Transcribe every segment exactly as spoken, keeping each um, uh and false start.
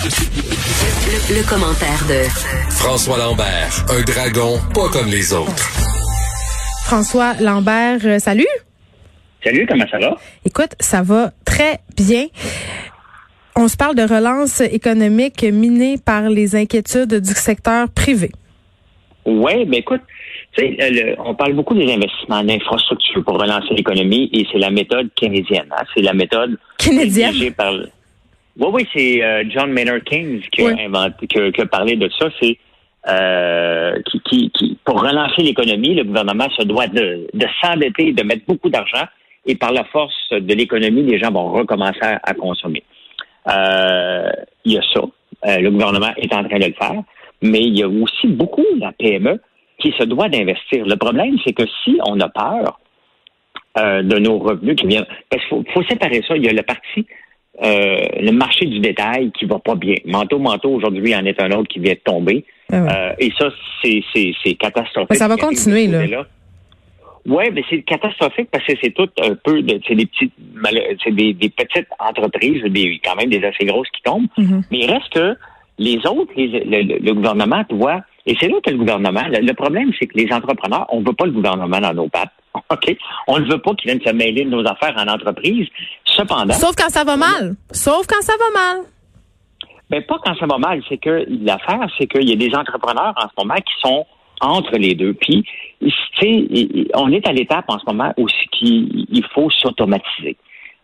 Le, le commentaire de François Lambert, un dragon pas comme les autres. François Lambert, salut. Salut, comment ça va? Écoute, ça va très bien. On se parle de relance économique minée par les inquiétudes du secteur privé. Oui, bien écoute, tu sais, on parle beaucoup des investissements en infrastructure pour relancer l'économie et c'est la méthode keynésienne. Hein? C'est la méthode keynésienne. Oui, oui, c'est euh, John Maynard Keynes qui oui. a inventé, qui, qui a parlé de ça. C'est euh, qui, qui, qui, pour relancer l'économie, le gouvernement se doit de, de s'endetter, de mettre beaucoup d'argent, et par la force de l'économie, les gens vont recommencer à, à consommer. Euh, il y a ça. Euh, le gouvernement est en train de le faire, mais il y a aussi beaucoup la P M E qui se doit d'investir. Le problème, c'est que si on a peur euh, de nos revenus qui viennent, parce qu'il faut, faut séparer ça. Il y a la partie Euh, le marché du détail qui va pas bien. Manteau, manteau, aujourd'hui, il y en est un autre qui vient de tomber. Ah ouais. euh, et ça, c'est, c'est, c'est catastrophique. Mais ça va continuer, là. là. Oui, mais c'est catastrophique parce que c'est tout un peu, de, c'est des petites, c'est des, des petites entreprises, des, quand même des assez grosses qui tombent. Mm-hmm. Mais il reste que les autres, les, le, le gouvernement doit, et c'est là que le gouvernement, le, le problème, c'est que les entrepreneurs, on veut pas le gouvernement dans nos pattes. OK? On ne veut pas qu'ils viennent se mêler de nos affaires en entreprise. Cependant. Sauf quand ça va mal. Sauf quand ça va mal. Ben, pas quand ça va mal. C'est que l'affaire, c'est qu'il y a des entrepreneurs en ce moment qui sont entre les deux. Puis, tu sais, on est à l'étape en ce moment où il faut s'automatiser.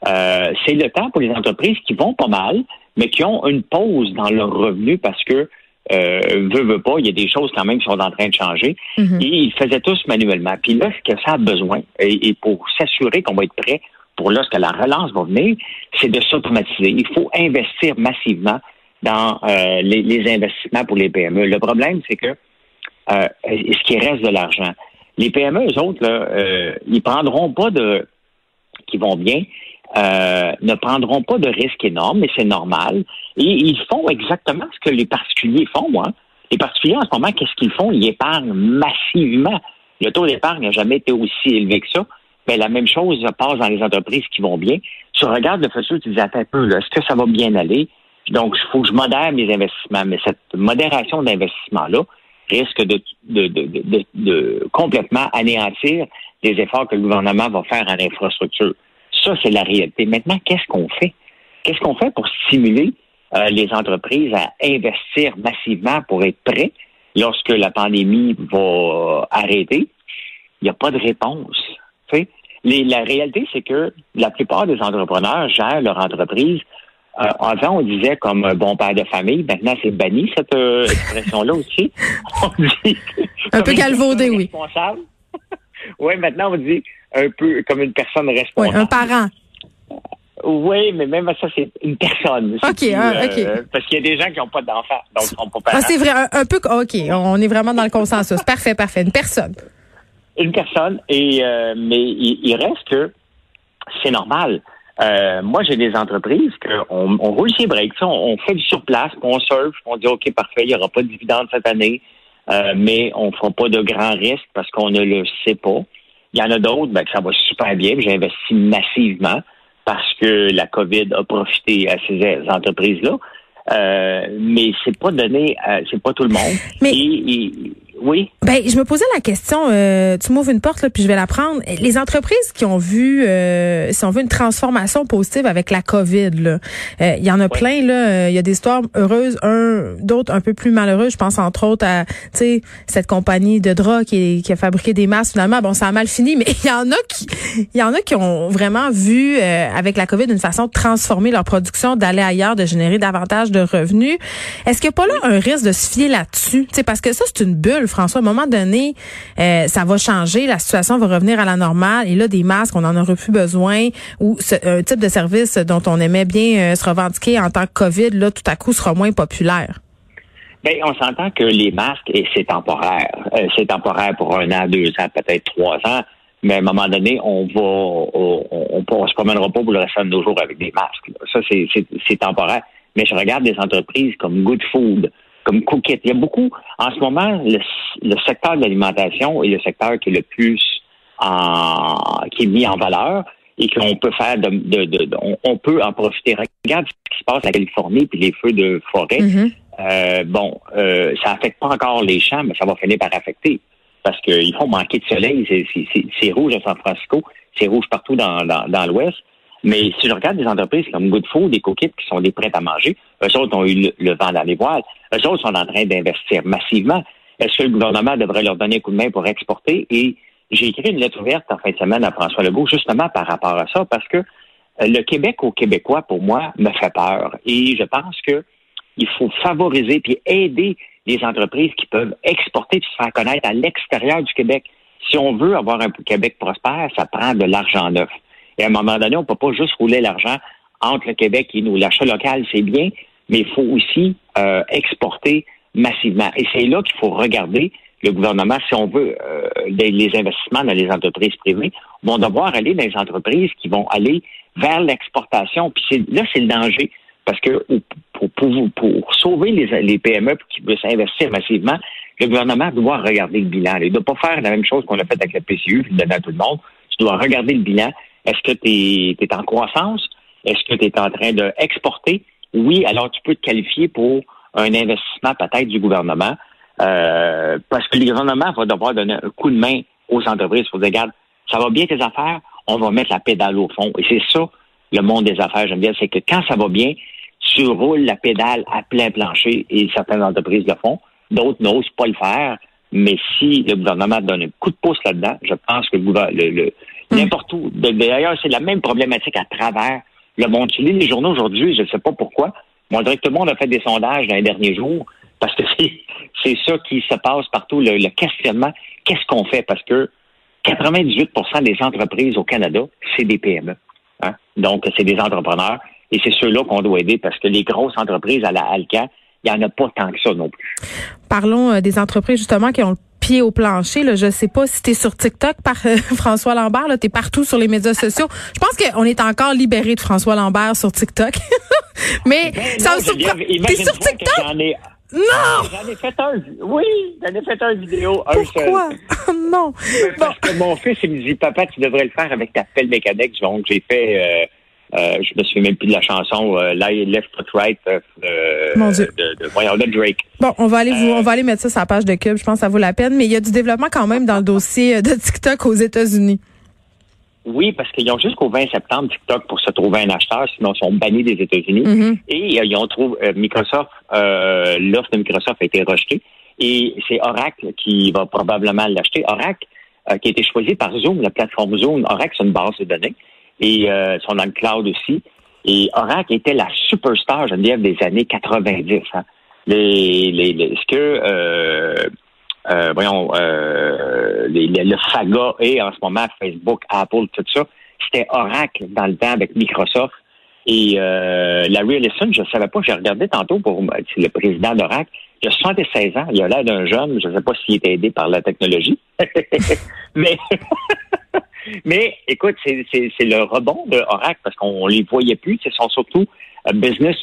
Euh, c'est le temps pour les entreprises qui vont pas mal, mais qui ont une pause dans leurs revenus parce que Euh, veut, veut pas, il y a des choses quand même qui sont en train de changer. Mm-hmm. Et ils faisaient tous manuellement. Puis là, ce que ça a besoin, et, et pour s'assurer qu'on va être prêt pour lorsque la relance va venir, c'est de s'automatiser. Il faut investir massivement dans euh, les, les investissements pour les P M E. Le problème, c'est que euh, ce qui reste de l'argent, les P M E, eux autres, là, euh, ils prendront pas de... qui vont bien... Euh, ne prendront pas de risques énormes, mais c'est normal. Et ils font exactement ce que les particuliers font. Hein. Les particuliers, en ce moment, qu'est-ce qu'ils font? Ils épargnent massivement. Le taux d'épargne n'a jamais été aussi élevé que ça. Mais la même chose passe dans les entreprises qui vont bien. Tu regardes le futur, tu dis, attends un peu, là, est-ce que ça va bien aller? Donc, il faut que je modère mes investissements. Mais cette modération d'investissement-là risque de, de, de, de, de, de complètement anéantir les efforts que le gouvernement va faire en infrastructure. Ça, c'est la réalité. Maintenant, qu'est-ce qu'on fait? Qu'est-ce qu'on fait pour stimuler euh, les entreprises à investir massivement pour être prêts lorsque la pandémie va arrêter? Il n'y a pas de réponse. Les, la réalité, c'est que la plupart des entrepreneurs gèrent leur entreprise. Euh, avant, on disait comme un bon père de famille. Maintenant, c'est banni, cette euh, expression-là aussi. On dit un peu galvaudé, oui. Responsable. Oui, maintenant, on dit un peu comme une personne responsable. Oui, un parent. Oui, mais même ça, c'est une personne. OK, plus, ah, OK. Euh, parce qu'il y a des gens qui n'ont pas d'enfants, donc ils n'ont pas parents. Ah, c'est vrai, un, un peu... OK, on est vraiment dans le consensus. Parfait, parfait. Une personne. Une personne, et euh, mais il, il reste que c'est normal. Euh, moi, j'ai des entreprises qu'on on roule ses breaks. On, on fait du surplace, on surfe, on dit OK, parfait, il n'y aura pas de dividendes cette année. Euh, mais on ne fera pas de grands risques parce qu'on ne le sait pas. Il y en a d'autres, ben, que ça va super bien. J'ai investi massivement parce que la COVID a profité à ces entreprises-là. Euh, mais c'est pas donné, à, c'est pas tout le monde. Mais, et, et, oui. Ben, je me posais la question. Euh, tu m'ouvres une porte là, puis je vais la prendre. Les entreprises qui ont vu, euh, si on veut une transformation positive avec la COVID, là, euh, il y en a ouais. plein là. Il y a des histoires heureuses, un, d'autres un peu plus malheureuses. Je pense entre autres à, tu sais, cette compagnie de draps qui, qui a fabriqué des masques. Finalement, bon, ça a mal fini, mais il y en a qui, il y en a qui ont vraiment vu euh, avec la COVID une façon de transformer leur production, d'aller ailleurs, de générer davantage de de revenus. Est-ce qu'il n'y a pas là un risque de se fier là-dessus? T'sais, parce que ça, c'est une bulle, François. À un moment donné, euh, ça va changer, la situation va revenir à la normale et là, des masques, on n'en aura plus besoin ou ce, un type de service dont on aimait bien euh, se revendiquer en tant que COVID, là, tout à coup, sera moins populaire. Bien, on s'entend que les masques, et c'est temporaire. Euh, c'est temporaire pour un an, deux ans, peut-être trois ans, mais à un moment donné, on va, on, on, on se promènera pas pour le restant de nos jours avec des masques. Là. Ça, c'est, c'est, c'est temporaire. Mais je regarde des entreprises comme Goodfood, comme Cook it. Il y a beaucoup. En ce moment, le, le secteur de l'alimentation est le secteur qui est le plus en, qui est mis en valeur. et qu'on peut faire de, de, de, de on, on peut en profiter. Regarde ce qui se passe en Californie puis les feux de forêt. Mm-hmm. Euh, bon, euh, ça affecte pas encore les champs, mais ça va finir par affecter parce qu'ils font manquer de soleil. C'est, c'est, c'est, c'est rouge à San Francisco, c'est rouge partout dans, dans, dans l'Ouest. Mais si je regarde des entreprises comme Goodfood, des Cook it qui sont des prêts à manger, eux autres ont eu le, le vent dans les voiles. Eux autres sont en train d'investir massivement. Est-ce que le gouvernement devrait leur donner un coup de main pour exporter? Et j'ai écrit une lettre ouverte en fin de semaine à François Legault justement par rapport à ça, parce que le Québec aux Québécois, pour moi, me fait peur. Et je pense que il faut favoriser puis aider les entreprises qui peuvent exporter puis se faire connaître à l'extérieur du Québec. Si on veut avoir un Québec prospère, ça prend de l'argent neuf. Et à un moment donné, on ne peut pas juste rouler l'argent entre le Québec et nous. L'achat local, c'est bien, mais il faut aussi euh, exporter massivement. Et c'est là qu'il faut regarder le gouvernement. Si on veut euh, les, les investissements dans les entreprises privées, vont devoir aller dans les entreprises qui vont aller vers l'exportation. Puis c'est, là, c'est le danger. Parce que pour, pour, pour sauver les, les P M E qui veulent s'investir massivement, le gouvernement doit regarder le bilan. Il ne doit pas faire la même chose qu'on a fait avec la P C U, puis le donner à tout le monde. Tu dois regarder le bilan. Est-ce que tu es en croissance? Est-ce que tu es en train d'exporter? Oui, alors tu peux te qualifier pour un investissement peut-être du gouvernement, euh, parce que le gouvernement va devoir donner un coup de main aux entreprises pour dire, regarde, ça va bien tes affaires, on va mettre la pédale au fond. Et c'est ça, le monde des affaires, j'aime bien, c'est que quand ça va bien, tu roules la pédale à plein plancher et certaines entreprises le font, d'autres n'osent pas le faire. Mais si le gouvernement donne un coup de pouce là-dedans, je pense que le gouvernement... Le, le, N'importe où. D'ailleurs, c'est la même problématique à travers le monde. Tu lis les journaux aujourd'hui, je ne sais pas pourquoi, mais on dirait que tout le monde a fait des sondages dans les derniers jours, parce que c'est, c'est ça qui se passe partout, le, le questionnement. Qu'est-ce qu'on fait? Parce que quatre-vingt-dix-huit pour cent des entreprises au Canada, c'est des P M E. Hein? Donc, c'est des entrepreneurs. Et c'est ceux-là qu'on doit aider, parce que les grosses entreprises à la Alcan, il n'y en a pas tant que ça non plus. Parlons des entreprises, justement, qui ont le pied au plancher. Là. Je ne sais pas si tu es sur TikTok par euh, François Lambert. Tu es partout sur les médias sociaux. Je pense qu'on est encore libéré de François Lambert sur TikTok. Mais ben ça non, me surprend. Tu es sur TikTok? J'en ai... Non! J'en ai fait un. Oui, j'en ai fait un vidéo. Pourquoi? Un non. Parce bon. que mon fils, il me dit, papa, tu devrais le faire avec ta pelle mécanique. Donc, j'ai fait... Euh, Euh, je me souviens même plus de la chanson euh, Left Foot Right euh, Mon Dieu. De, de, voyons, de Drake. Bon, on va aller vous, euh, on va aller mettre ça sur la page de Cube, je pense que ça vaut la peine, mais il y a du développement quand même dans le dossier de TikTok aux États-Unis. Oui, parce qu'ils ont jusqu'au vingt septembre TikTok pour se trouver un acheteur, sinon ils sont bannis des États-Unis. Mm-hmm. Et euh, ils ont trouvé euh, Microsoft, euh, l'offre de Microsoft a été rejetée et c'est Oracle qui va probablement l'acheter. Oracle euh, qui a été choisi par Zoom, la plateforme Zoom. Oracle, c'est une base de données. Et euh, sont dans le cloud aussi. Et Oracle était la superstar, Geneviève, des années quatre-vingt-dix. Hein. Les, les, les, est-ce que, euh, euh, voyons, euh, les, les, le saga et en ce moment Facebook, Apple, tout ça, c'était Oracle dans le temps avec Microsoft. Et euh, Larry Ellison, je ne savais pas, j'ai regardé tantôt pour c'est le président d'Oracle. Il a soixante-seize ans, il a l'air d'un jeune, je ne sais pas s'il est aidé par la technologie. Mais... Mais écoute, c'est, c'est, c'est le rebond de Oracle parce qu'on les voyait plus. Ce sont surtout business,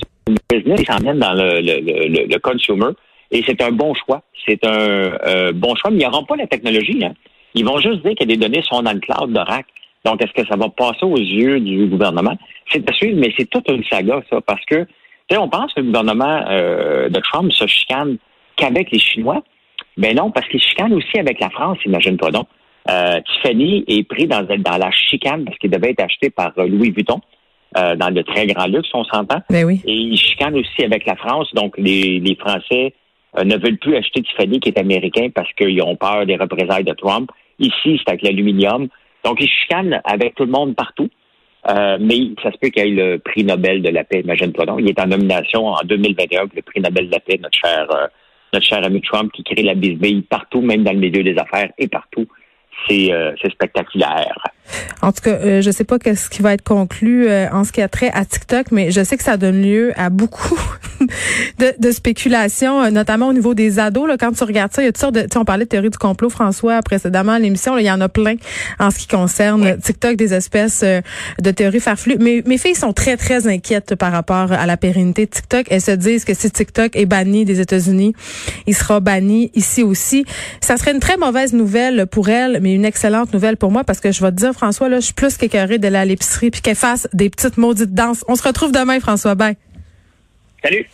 business qui s'emmènent dans le, le, le, le consumer. Et c'est un bon choix. C'est un euh, bon choix, mais ils n'auront pas la technologie. Hein. Ils vont juste dire que des données sont dans le cloud d'Oracle. Donc, est-ce que ça va passer aux yeux du gouvernement? C'est à suivre, mais c'est toute une saga, ça. Parce que, tu sais, on pense que le gouvernement euh, de Trump se chicane qu'avec les Chinois. Ben non, parce qu'ils se chicanent aussi avec la France, imagine-toi donc. Euh, Tiffany est pris dans, dans la chicane parce qu'il devait être acheté par euh, Louis Vuitton euh, dans le très grand luxe, on s'entend. Mais oui. Et il chicane aussi avec la France. Donc, les, les Français euh, ne veulent plus acheter Tiffany qui est américain parce qu'ils ont peur des représailles de Trump. Ici, c'est avec l'aluminium. Donc, ils chicanent avec tout le monde partout. Euh, mais ça se peut qu'il y ait le prix Nobel de la paix, imagine-toi donc. Il est en nomination en deux mille vingt et un pour le prix Nobel de la paix, notre cher, euh, notre cher ami Trump qui crée la bisbille partout, même dans le milieu des affaires et partout. C'est, euh, c'est spectaculaire. En tout cas, euh, je sais pas ce qui va être conclu euh, en ce qui a trait à TikTok, mais je sais que ça donne lieu à beaucoup de, de spéculations, euh, notamment au niveau des ados. Là, quand tu regardes ça, il y a toutes sortes de... Tu sais, on parlait de théorie du complot, François, précédemment à l'émission. Là, il y en a plein en ce qui concerne ouais. TikTok, des espèces euh, de théories farfelues. Mais mes filles sont très, très inquiètes par rapport à la pérennité de TikTok. Elles se disent que si TikTok est banni des États-Unis, il sera banni ici aussi. Ça serait une très mauvaise nouvelle pour elles, mais une excellente nouvelle pour moi parce que je vais te dire, François, là, je suis plus qu'écœurée d'aller à l'épicerie puis qu'elle fasse des petites maudites danses. On se retrouve demain, François. Bye. Salut.